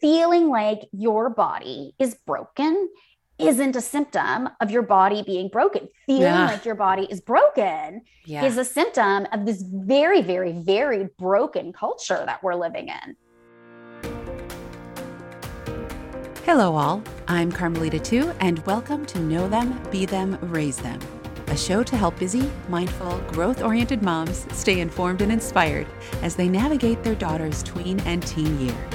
feeling like your body is broken isn't a symptom of your body being broken. Feeling like your body is broken is a symptom of this very, very, very broken culture that we're living in. Hello all, I'm Carmelita Too, and welcome to Know Them, Be Them, Raise Them, a show to help busy, mindful, growth-oriented moms stay informed and inspired as they navigate their daughters' tween and teen years.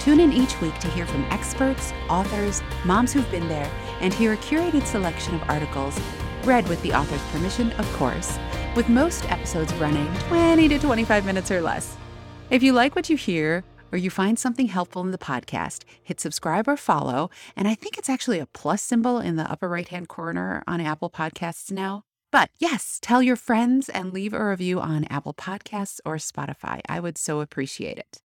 Tune in each week to hear from experts, authors, moms who've been there, and hear a curated selection of articles, read with the author's permission, of course, with most episodes running 20 to 25 minutes or less. If you like what you hear, or you find something helpful in the podcast, hit subscribe or follow, and I think it's actually a plus symbol in the upper right-hand corner on Apple Podcasts now. But yes, tell your friends and leave a review on Apple Podcasts or Spotify. I would so appreciate it.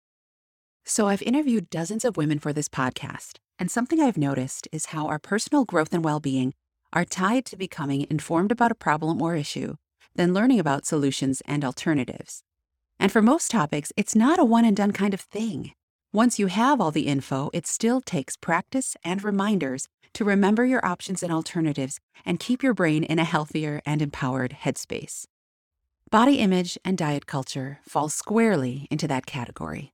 So I've interviewed dozens of women for this podcast, and something I've noticed is how our personal growth and well-being are tied to becoming informed about a problem or issue, then learning about solutions and alternatives. And for most topics, it's not a one-and-done kind of thing. Once you have all the info, it still takes practice and reminders to remember your options and alternatives and keep your brain in a healthier and empowered headspace. Body image and diet culture fall squarely into that category.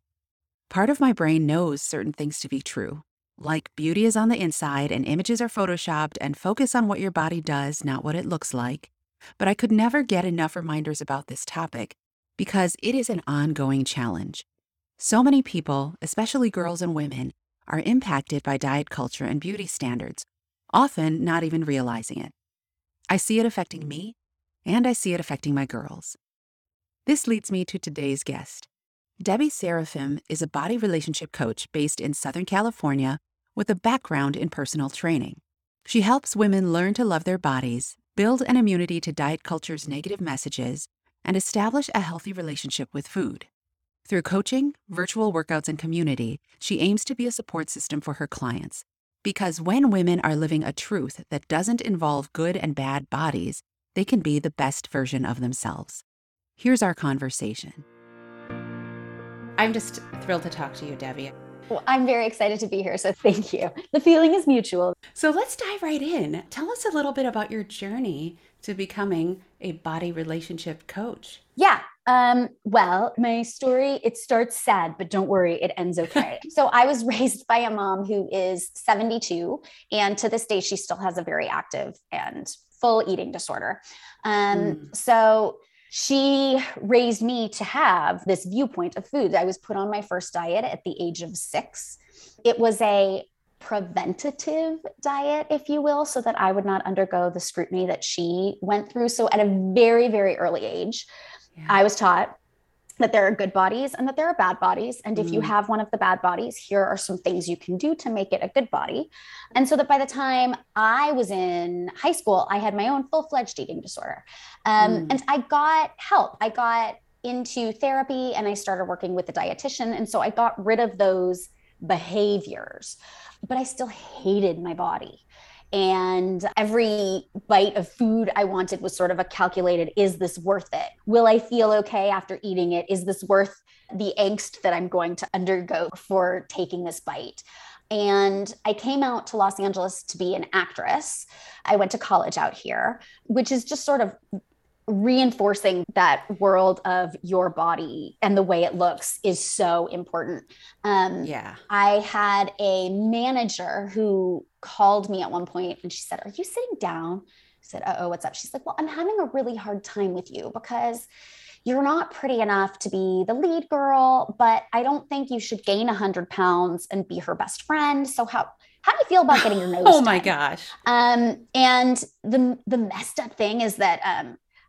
Part of my brain knows certain things to be true, like beauty is on the inside and images are photoshopped and focus on what your body does, not what it looks like. But I could never get enough reminders about this topic because it is an ongoing challenge. So many people, especially girls and women, are impacted by diet culture and beauty standards, often not even realizing it. I see it affecting me, and I see it affecting my girls. This leads me to today's guest. Debbie Seraphim is a body relationship coach based in Southern California with a background in personal training. She helps women learn to love their bodies, build an immunity to diet culture's negative messages, and establish a healthy relationship with food. Through coaching, virtual workouts, and community, she aims to be a support system for her clients. Because when women are living a truth that doesn't involve good and bad bodies, they can be the best version of themselves. Here's our conversation. I'm just thrilled to talk to you, Debbie. Well, I'm very excited to be here, so thank you. The feeling is mutual. So let's dive right in. Tell us a little bit about your journey to becoming a body relationship coach. Yeah. Well, my story, it starts sad, but don't worry, it ends okay. So I was raised by a mom who is 72, and to this day, she still has a very active and full eating disorder. So she raised me to have this viewpoint of food. I was put on my first diet at the age of 6. It was a preventative diet, if you will, so that I would not undergo the scrutiny that she went through. So at a very, very early age, I was taught that there are good bodies and that there are bad bodies. And if you have one of the bad bodies, here are some things you can do to make it a good body. And so that by the time I was in high school, I had my own full-fledged eating disorder. And I got help. I got into therapy and I started working with a dietitian. And so I got rid of those behaviors, but I still hated my body. And every bite of food I wanted was sort of a calculated, is this worth it? Will I feel okay after eating it? Is this worth the angst that I'm going to undergo for taking this bite? And I came out to Los Angeles to be an actress. I went to college out here, which is just sort of reinforcing that world of your body and the way it looks is so important. I had a manager who called me at one point and she said, "Are you sitting down?" I said, "Uh-oh, what's up?" She's like, "Well, I'm having a really hard time with you because you're not pretty enough to be the lead girl, but I don't think you should gain 100 pounds and be her best friend. So how do you feel about getting your nose done?" Oh my gosh. And the messed up thing is that,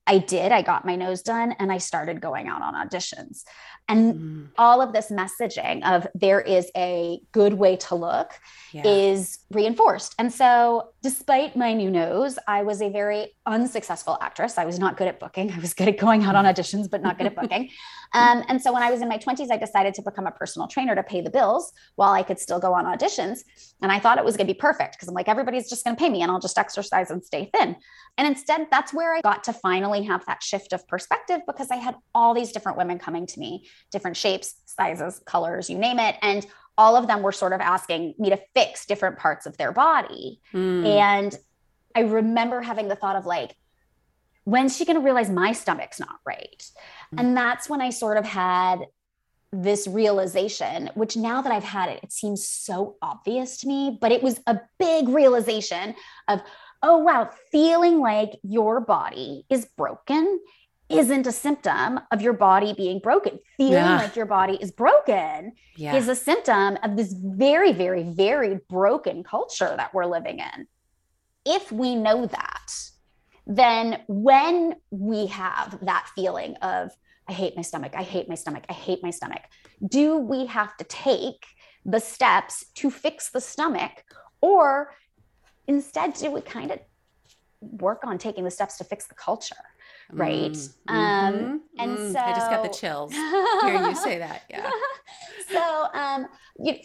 I got my nose done and I started going out on auditions. And all of this messaging of there is a good way to look is reinforced. And so despite my new nose, I was a very unsuccessful actress. I was not good at booking. I was good at going out on auditions, but not good at booking. And so when I was in my 20s, I decided to become a personal trainer to pay the bills while I could still go on auditions. And I thought it was going to be perfect because I'm like, everybody's just going to pay me and I'll just exercise and stay thin. And instead, that's where I got to finally have that shift of perspective because I had all these different women coming to me, different shapes, sizes, colors, you name it. And all of them were sort of asking me to fix different parts of their body. And I remember having the thought of like, when's she going to realize my stomach's not right? And that's when I sort of had this realization, which now that I've had it, it seems so obvious to me, but it was a big realization of, oh, wow, feeling like your body is broken isn't a symptom of your body being broken. Feeling like your body is broken is a symptom of this very, very, very broken culture that we're living in. If we know that, then when we have that feeling of, I hate my stomach, I hate my stomach, I hate my stomach, do we have to take the steps to fix the stomach? Or instead, do we kind of work on taking the steps to fix the culture? Right. So I just got the chills hearing you say that. Yeah.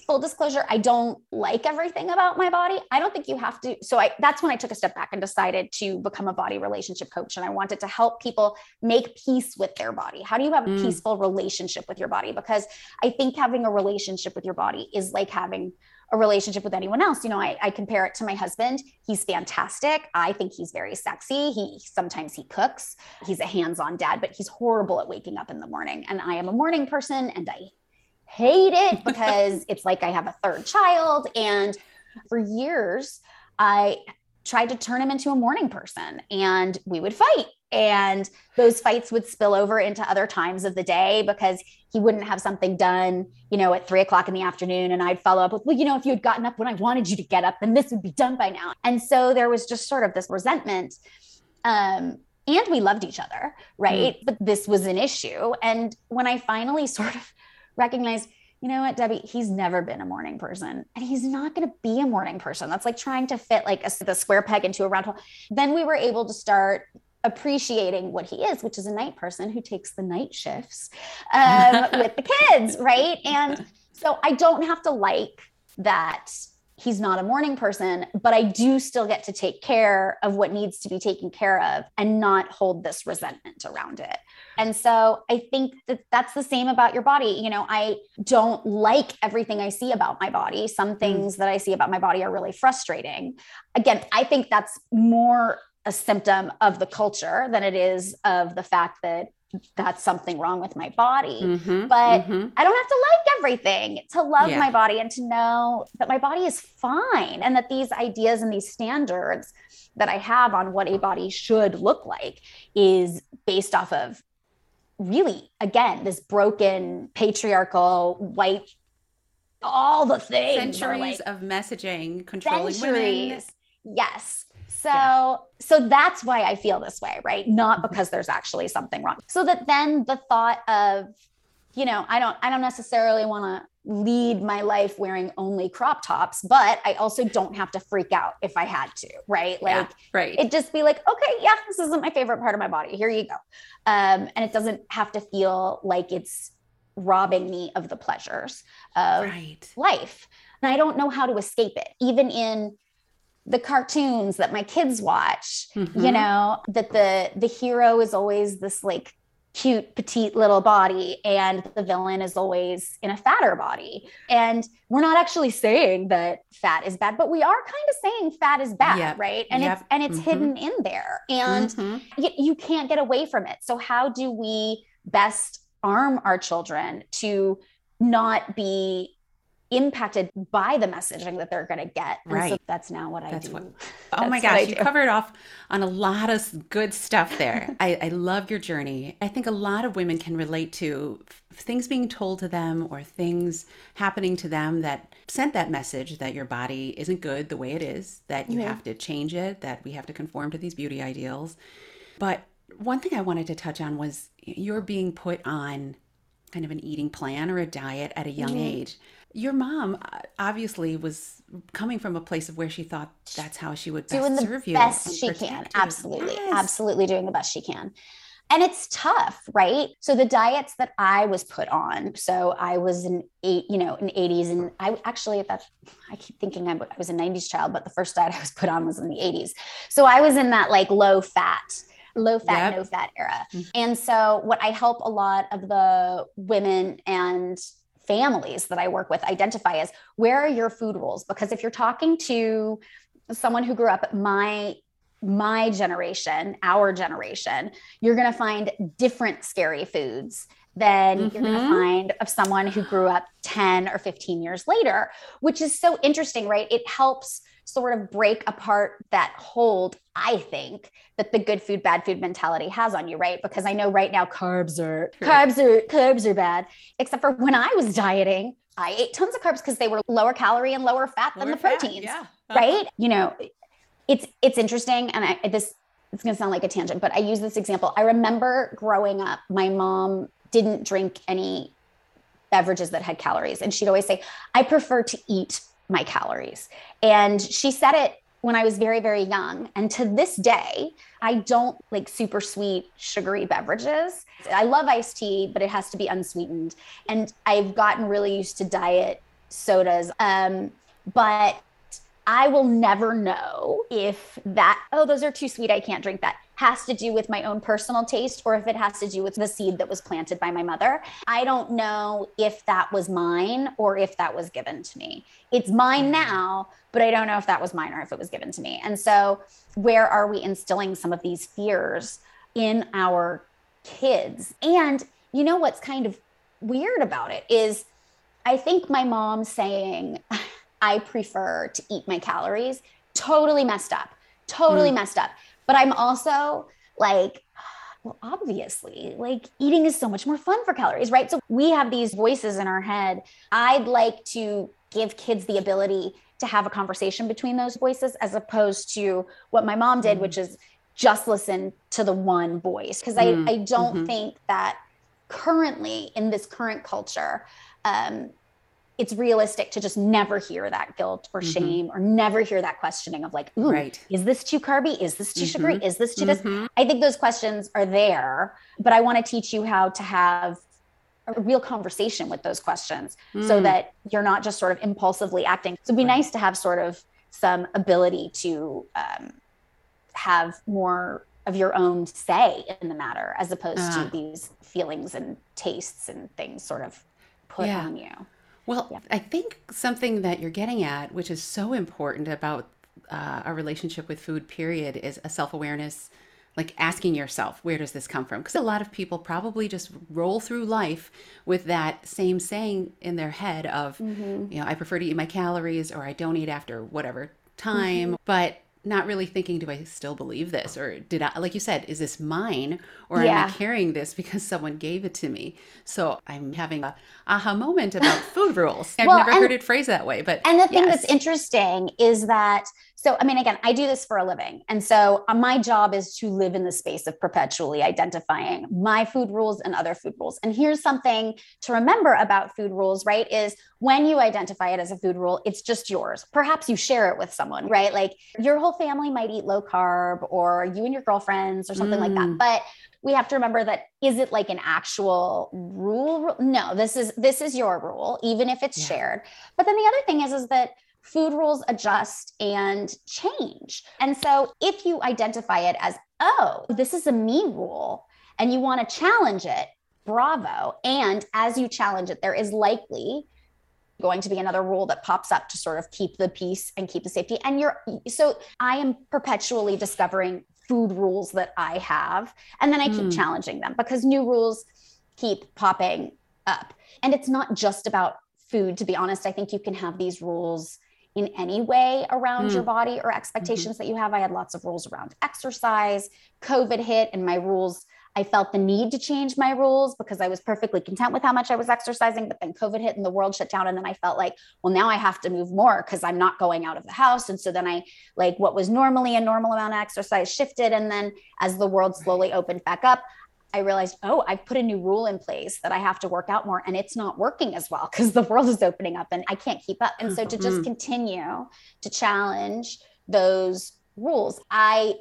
Full disclosure, I don't like everything about my body. I don't think you have to. So that's when I took a step back and decided to become a body relationship coach. And I wanted to help people make peace with their body. How do you have a peaceful relationship with your body? Because I think having a relationship with your body is like having a relationship with anyone else. You know, I compare it to my husband. He's fantastic. I think he's very sexy. Sometimes he cooks. He's a hands-on dad, but he's horrible at waking up in the morning. And I am a morning person and I hate it because it's like I have a third child. And for years, I tried to turn him into a morning person and we would fight. And those fights would spill over into other times of the day because he wouldn't have something done, you know, at 3:00 in the afternoon. And I'd follow up with, well, you know, if you had gotten up when I wanted you to get up, then this would be done by now. And so there was just sort of this resentment. And we loved each other, right? But this was an issue. And when I finally sort of recognized, you know what, Debbie, he's never been a morning person and he's not going to be a morning person. That's like trying to fit like the square peg into a round hole. Then we were able to start appreciating what he is, which is a night person who takes the night shifts with the kids, right? And so I don't have to like that he's not a morning person, but I do still get to take care of what needs to be taken care of and not hold this resentment around it. And so I think that that's the same about your body. You know, I don't like everything I see about my body. Some things that I see about my body are really frustrating. Again, I think that's more a symptom of the culture than it is of the fact that that's something wrong with my body, but I don't have to like everything to love my body and to know that my body is fine. And that these ideas and these standards that I have on what a body should look like is based off of really, again, this broken patriarchal white, all the things. Centuries of messaging, controlling women. Yes. So that's why I feel this way, right? Not because there's actually something wrong. So that then the thought of, you know, I don't necessarily want to lead my life wearing only crop tops, but I also don't have to freak out if I had to, right? Like it'd just be like, okay, yeah, this isn't my favorite part of my body. Here you go. And it doesn't have to feel like it's robbing me of the pleasures of life. And I don't know how to escape it, even in the cartoons that my kids watch, you know, that the hero is always this like cute, petite little body and the villain is always in a fatter body. And we're not actually saying that fat is bad, but we are kind of saying fat is bad, right? And it's hidden in there and you can't get away from it. So how do we best arm our children to not be impacted by the messaging that they're going to get? And so that's now what I do. Oh my gosh, you covered off on a lot of good stuff there. I love your journey. I think a lot of women can relate to things being told to them or things happening to them that sent that message that your body isn't good the way it is, that you have to change it, that we have to conform to these beauty ideals. But one thing I wanted to touch on was you're being put on kind of an eating plan or a diet at a young age. Your mom obviously was coming from a place of where she thought that's how she would best serve you. Doing the best she can. Absolutely. Yes. Absolutely doing the best she can. And it's tough, right? So the diets that I was put on, so I was in 80s, and I actually, I keep thinking I was a 90s child, but the first diet I was put on was in the 80s. So I was in that like low fat, no fat era. And so what I help a lot of the women and families that I work with identify as, where are your food rules? Because if you're talking to someone who grew up my generation, our generation, you're going to find different scary foods than you're going to find of someone who grew up 10 or 15 years later, which is so interesting, right? It helps sort of break apart that hold, I think, that the good food, bad food mentality has on you, right? Because I know right now carbs are bad, except for when I was dieting, I ate tons of carbs because they were lower calorie and lower fat than the proteins, right? You know, it's interesting. And it's going to sound like a tangent, but I use this example. I remember growing up, my mom didn't drink any beverages that had calories. And she'd always say, I prefer to eat my calories. And she said it when I was very, very young. And to this day, I don't like super sweet, sugary beverages. I love iced tea, but it has to be unsweetened. And I've gotten really used to diet sodas. But I will never know if that, oh, those are too sweet, I can't drink that, has to do with my own personal taste or if it has to do with the seed that was planted by my mother. I don't know if that was mine or if that was given to me. It's mine now, but I don't know if that was mine or if it was given to me. And so where are we instilling some of these fears in our kids? And you know what's kind of weird about it is I think my mom saying, I prefer to eat my calories, totally messed up. But I'm also like, well, obviously, like eating is so much more fun for calories, right? So we have these voices in our head. I'd like to give kids the ability to have a conversation between those voices as opposed to what my mom did, which is just listen to the one voice. Cause I don't think that currently in this current culture, it's realistic to just never hear that guilt or shame or never hear that questioning of like, ooh, is this too carby? Is this too sugary? Is this too this? I think those questions are there, but I want to teach you how to have a real conversation with those questions so that you're not just sort of impulsively acting. So it'd be nice to have sort of some ability to have more of your own say in the matter, as opposed to these feelings and tastes and things sort of put on you. Well, I think something that you're getting at, which is so important about our relationship with food, period, is a self-awareness, like asking yourself, where does this come from? Because a lot of people probably just roll through life with that same saying in their head of, you know, I prefer to eat my calories or I don't eat after whatever time, but not really thinking, do I still believe this? Or did I, like you said, is this mine? Or am I carrying this because someone gave it to me? So I'm having an aha moment about food rules. I've never heard it phrased that way, but and the thing that's interesting is that, so, I mean, again, I do this for a living. And so my job is to live in the space of perpetually identifying my food rules and other food rules. And here's something to remember about food rules, right? Is when you identify it as a food rule, it's just yours. Perhaps you share it with someone, right? Like your whole family might eat low carb or you and your girlfriends or something like that. But we have to remember that, is it like an actual rule? No, this is your rule, even if it's shared. But then the other thing is that food rules adjust and change. And so if you identify it as, oh, this is a me rule and you want to challenge it, bravo. And as you challenge it, there is likely going to be another rule that pops up to sort of keep the peace and keep the safety. And so I am perpetually discovering food rules that I have. And then I keep challenging them because new rules keep popping up. And it's not just about food, to be honest. I think you can have these rules in any way around your body or expectations that you have. I had lots of rules around exercise. COVID hit and my rules, I felt the need to change my rules because I was perfectly content with how much I was exercising, but then COVID hit and the world shut down. And then I felt like, well, now I have to move more because I'm not going out of the house. And so then I like what was normally a normal amount of exercise shifted. And then as the world slowly opened back up, I realized, oh, I've put a new rule in place that I have to work out more and it's not working as well because the world is opening up and I can't keep up. And so to just continue to challenge those rules, I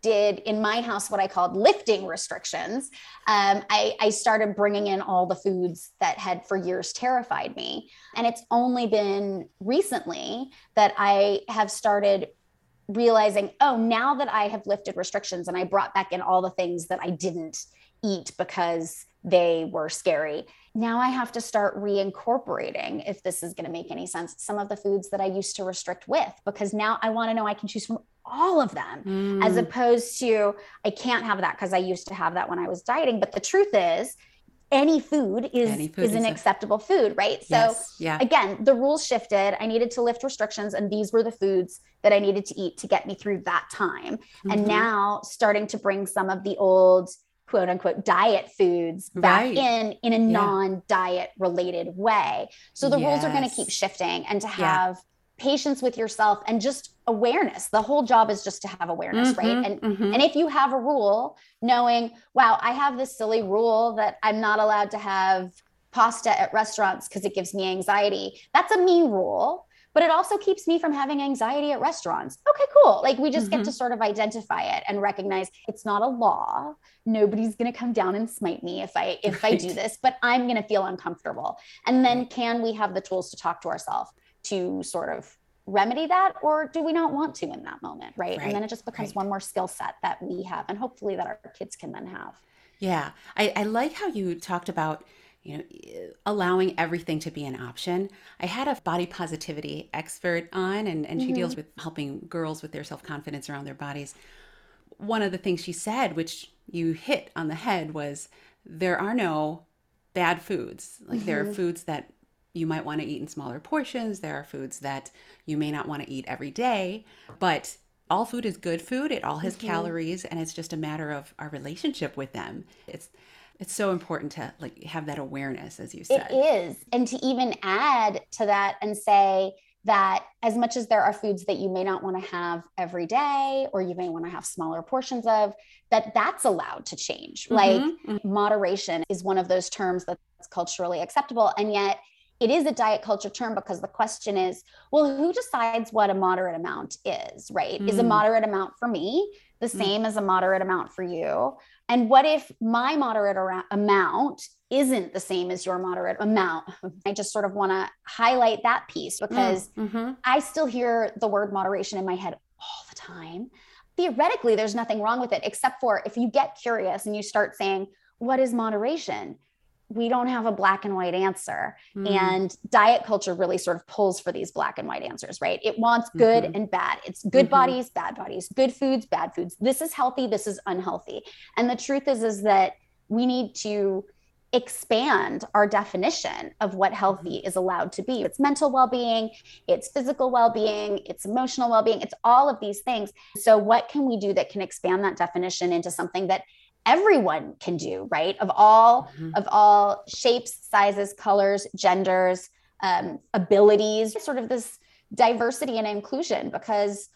did in my house what I called lifting restrictions. I started bringing in all the foods that had for years terrified me. And it's only been recently that I have started realizing, oh, now that I have lifted restrictions and I brought back in all the things that I didn't eat because they were scary. Now I have to start reincorporating, if this is going to make any sense, some of the foods that I used to restrict with, because now I want to know I can choose from all of them, as opposed to I can't have that because I used to have that when I was dieting. But the truth is, any food is an acceptable food, right? Yes. So again, the rules shifted. I needed to lift restrictions, and these were the foods that I needed to eat to get me through that time. Mm-hmm. And now starting to bring some of the old quote unquote diet foods back in a non-diet related way. So the rules are going to keep shifting, and to have patience with yourself and just awareness. The whole job is just to have awareness, right? And and if you have a rule, knowing, wow, I have this silly rule that I'm not allowed to have pasta at restaurants because it gives me anxiety. That's a me rule, but it also keeps me from having anxiety at restaurants. Okay, cool. Like we just get to sort of identify it and recognize it's not a law. Nobody's going to come down and smite me if I do this, but I'm going to feel uncomfortable. And then can we have the tools to talk to ourselves to sort of remedy that, or do we not want to in that moment, right? And then it just becomes one more skill set that we have, and hopefully that our kids can then have. Yeah. I like how you talked about, you know, allowing everything to be an option. I had a body positivity expert on, and she deals with helping girls with their self-confidence around their bodies. One of the things she said, which you hit on the head, was there are no bad foods. Like there are foods that you might want to eat in smaller portions. There are foods that you may not want to eat every day, but all food is good food. It all has calories, and it's just a matter of our relationship with them. It's so important to like have that awareness, as you said. It is. And to even add to that and say that as much as there are foods that you may not want to have every day, or you may want to have smaller portions of, that's allowed to change. Like moderation is one of those terms that's culturally acceptable. And yet it is a diet culture term, because the question is, well, who decides what a moderate amount is, right? Is a moderate amount for me the same as a moderate amount for you? And what if my moderate amount isn't the same as your moderate amount? I just sort of want to highlight that piece, because I still hear the word moderation in my head all the time. Theoretically, there's nothing wrong with it, except for if you get curious and you start saying, what is moderation? We don't have a black and white answer. And diet culture really sort of pulls for these black and white answers, right? It wants good and bad. It's good bodies, bad bodies, good foods, bad foods. This is healthy, this is unhealthy. And the truth is that we need to expand our definition of what healthy is allowed to be. It's mental well-being, it's physical well-being, it's emotional well-being, it's all of these things. So what can we do that can expand that definition into something that everyone can do, right? Of all shapes, sizes, colors, genders, abilities, sort of this diversity and inclusion, because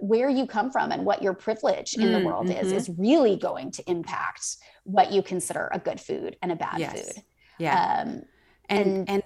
where you come from and what your privilege in the world is really going to impact what you consider a good food and a bad food. Yeah. And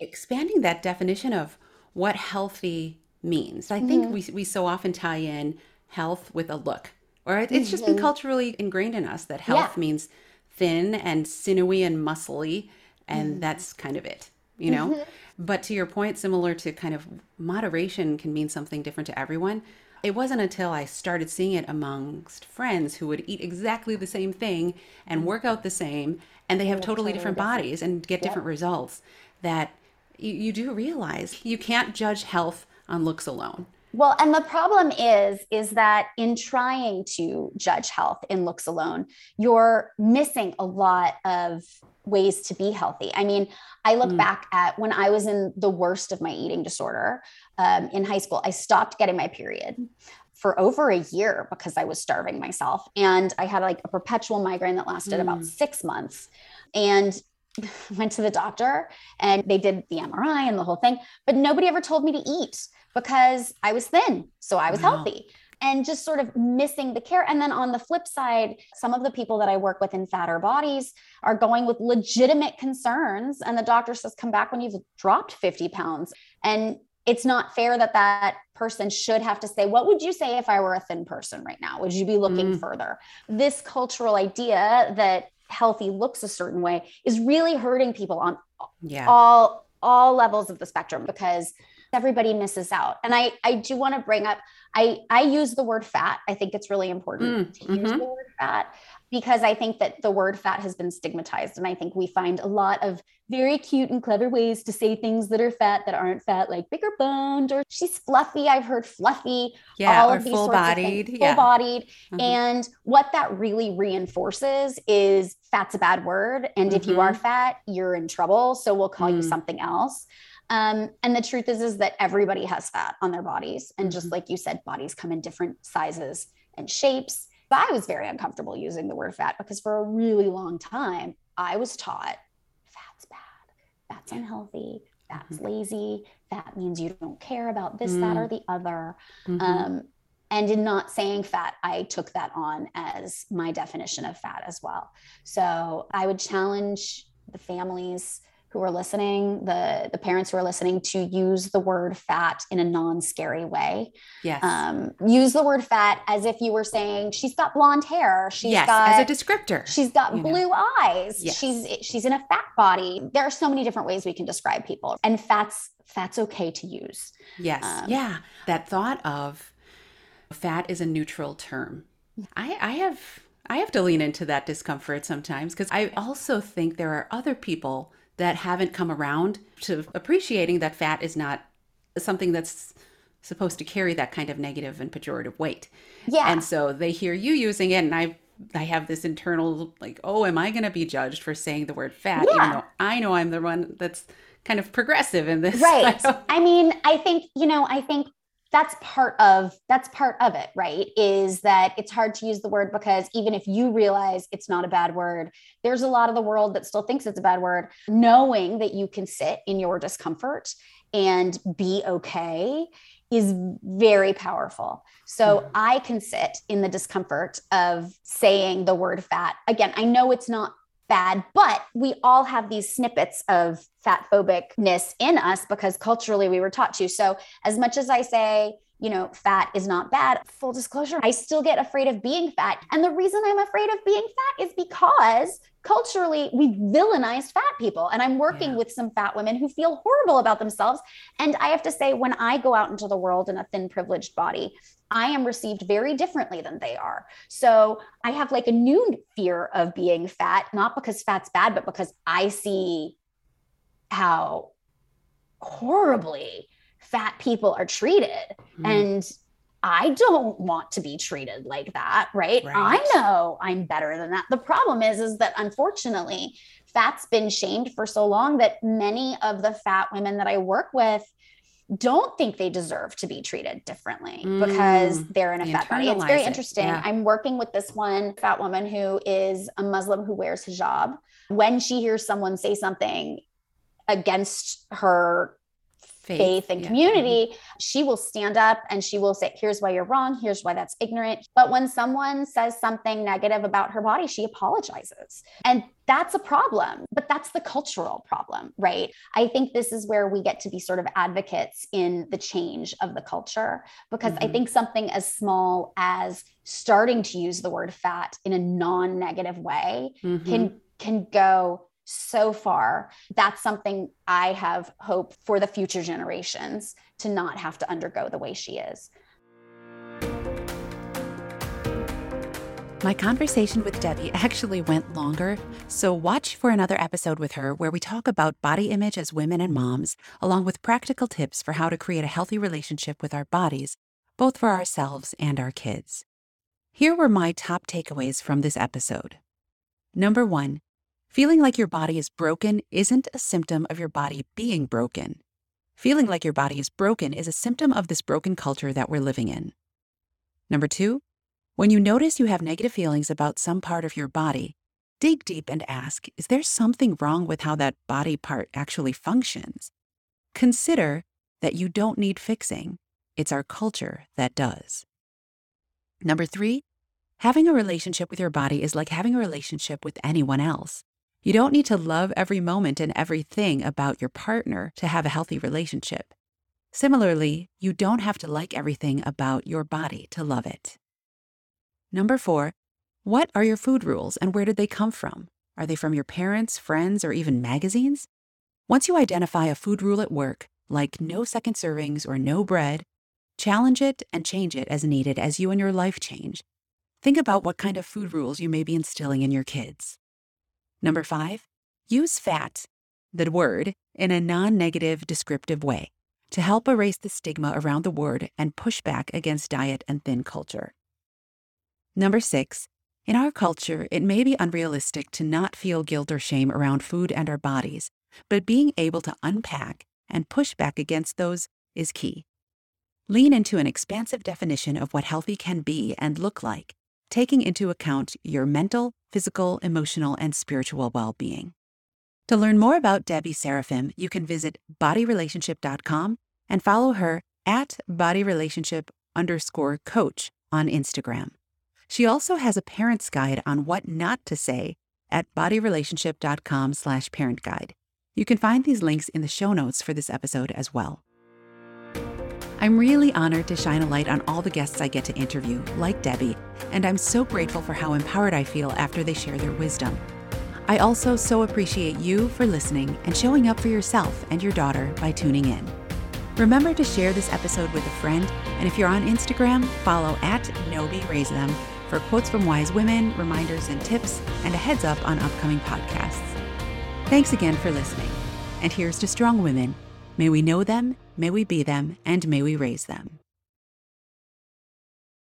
expanding that definition of what healthy means. I think we so often tie in health with a look. Or it's just been culturally ingrained in us that health means thin and sinewy and muscly, and that's kind of it, you know? But to your point, similar to kind of moderation can mean something different to everyone. It wasn't until I started seeing it amongst friends who would eat exactly the same thing and work out the same, and they have totally different bodies and get different results, that you do realize you can't judge health on looks alone. Well, and the problem is that in trying to judge health in looks alone, you're missing a lot of ways to be healthy. I mean, I look back at when I was in the worst of my eating disorder in high school. I stopped getting my period for over a year because I was starving myself. And I had like a perpetual migraine that lasted about 6 months. And went to the doctor and they did the MRI and the whole thing, but nobody ever told me to eat because I was thin. So I was healthy and just sort of missing the care. And then on the flip side, some of the people that I work with in fatter bodies are going with legitimate concerns. And the doctor says, come back when you've dropped 50 pounds. And it's not fair that that person should have to say, what would you say if I were a thin person right now? Would you be looking further? This cultural idea that healthy looks a certain way is really hurting people on all levels of the spectrum, because everybody misses out. And I do want to bring up, I use the word fat. I think it's really important to use the word fat. because I think that the word fat has been stigmatized. And I think we find a lot of very cute and clever ways to say things that are fat that aren't fat, like bigger boned, or she's fluffy. I've heard fluffy. Yeah, all of these sorts of things. Full bodied. Mm-hmm. And what that really reinforces is fat's a bad word. And if you are fat, you're in trouble. So we'll call you something else. And the truth is that everybody has fat on their bodies. And just like you said, bodies come in different sizes and shapes. But I was very uncomfortable using the word fat because for a really long time, I was taught fat's bad, fat's unhealthy, fat's lazy, fat means you don't care about this, that, or the other. And in not saying fat, I took that on as my definition of fat as well. So I would challenge the families who are listening, the parents who are listening, to use the word fat in a non-scary way. Yes. Use the word fat as if you were saying, she's got blonde hair. She's got, as a descriptor. She's got blue eyes. Yes. She's in a fat body. There are so many different ways we can describe people, and fat's okay to use. Yes. That thought of fat is a neutral term. I have to lean into that discomfort sometimes, because I also think there are other people that haven't come around to appreciating that fat is not something that's supposed to carry that kind of negative and pejorative weight. Yeah. And so they hear you using it, and I have this internal, like, oh, am I going to be judged for saying the word fat? Yeah. Even though I know I'm the one that's kind of progressive in this. Right. I think that's part of it, right? Is that it's hard to use the word because even if you realize it's not a bad word, there's a lot of the world that still thinks it's a bad word. Knowing that you can sit in your discomfort and be okay is very powerful. So I can sit in the discomfort of saying the word fat. Again, I know it's not bad, but we all have these snippets of fat phobicness in us because culturally we were taught to. So as much as I say, fat is not bad, full disclosure, I still get afraid of being fat. And the reason I'm afraid of being fat is because culturally we villainize fat people. And I'm working with some fat women who feel horrible about themselves. And I have to say, when I go out into the world in a thin, privileged body, I am received very differently than they are. So I have like a new fear of being fat, not because fat's bad, but because I see how horribly fat people are treated. And I don't want to be treated like that, right? I know I'm better than that. The problem is that unfortunately, fat's been shamed for so long that many of the fat women that I work with don't think they deserve to be treated differently because they're in a fat body. It's very interesting. Yeah. I'm working with this one fat woman who is a Muslim who wears hijab. When she hears someone say something against her faith and community, she will stand up and she will say, here's why you're wrong. Here's why that's ignorant. But when someone says something negative about her body, she apologizes. And that's a problem, but that's the cultural problem, right? I think this is where we get to be sort of advocates in the change of the culture, because I think something as small as starting to use the word fat in a non-negative way can go so far. That's something I have hope for the future generations to not have to undergo the way she is. My conversation with Debbie actually went longer, so watch for another episode with her where we talk about body image as women and moms, along with practical tips for how to create a healthy relationship with our bodies, both for ourselves and our kids. Here were my top takeaways from this episode. Number 1, feeling like your body is broken isn't a symptom of your body being broken. Feeling like your body is broken is a symptom of this broken culture that we're living in. Number 2, when you notice you have negative feelings about some part of your body, dig deep and ask, is there something wrong with how that body part actually functions? Consider that you don't need fixing. It's our culture that does. Number 3, having a relationship with your body is like having a relationship with anyone else. You don't need to love every moment and everything about your partner to have a healthy relationship. Similarly, you don't have to like everything about your body to love it. Number 4, what are your food rules and where did they come from? Are they from your parents, friends, or even magazines? Once you identify a food rule at work, like no second servings or no bread, challenge it and change it as needed as you and your life change. Think about what kind of food rules you may be instilling in your kids. Number 5, use fat, the word, in a non-negative descriptive way to help erase the stigma around the word and push back against diet and thin culture. Number 6, in our culture, it may be unrealistic to not feel guilt or shame around food and our bodies, but being able to unpack and push back against those is key. Lean into an expansive definition of what healthy can be and look like, taking into account your mental, physical, emotional, and spiritual well-being. To learn more about Debbie Seraphim, you can visit bodyrelationship.com and follow her at bodyrelationship_coach on Instagram. She also has a parent's guide on what not to say at bodyrelationship.com/parentguide. You can find these links in the show notes for this episode as well. I'm really honored to shine a light on all the guests I get to interview, like Debbie, and I'm so grateful for how empowered I feel after they share their wisdom. I also so appreciate you for listening and showing up for yourself and your daughter by tuning in. Remember to share this episode with a friend, and if you're on Instagram, follow at @NobiRaiseThem for quotes from wise women, reminders and tips, and a heads up on upcoming podcasts. Thanks again for listening, and here's to strong women. May we know them, may we be them, and may we raise them.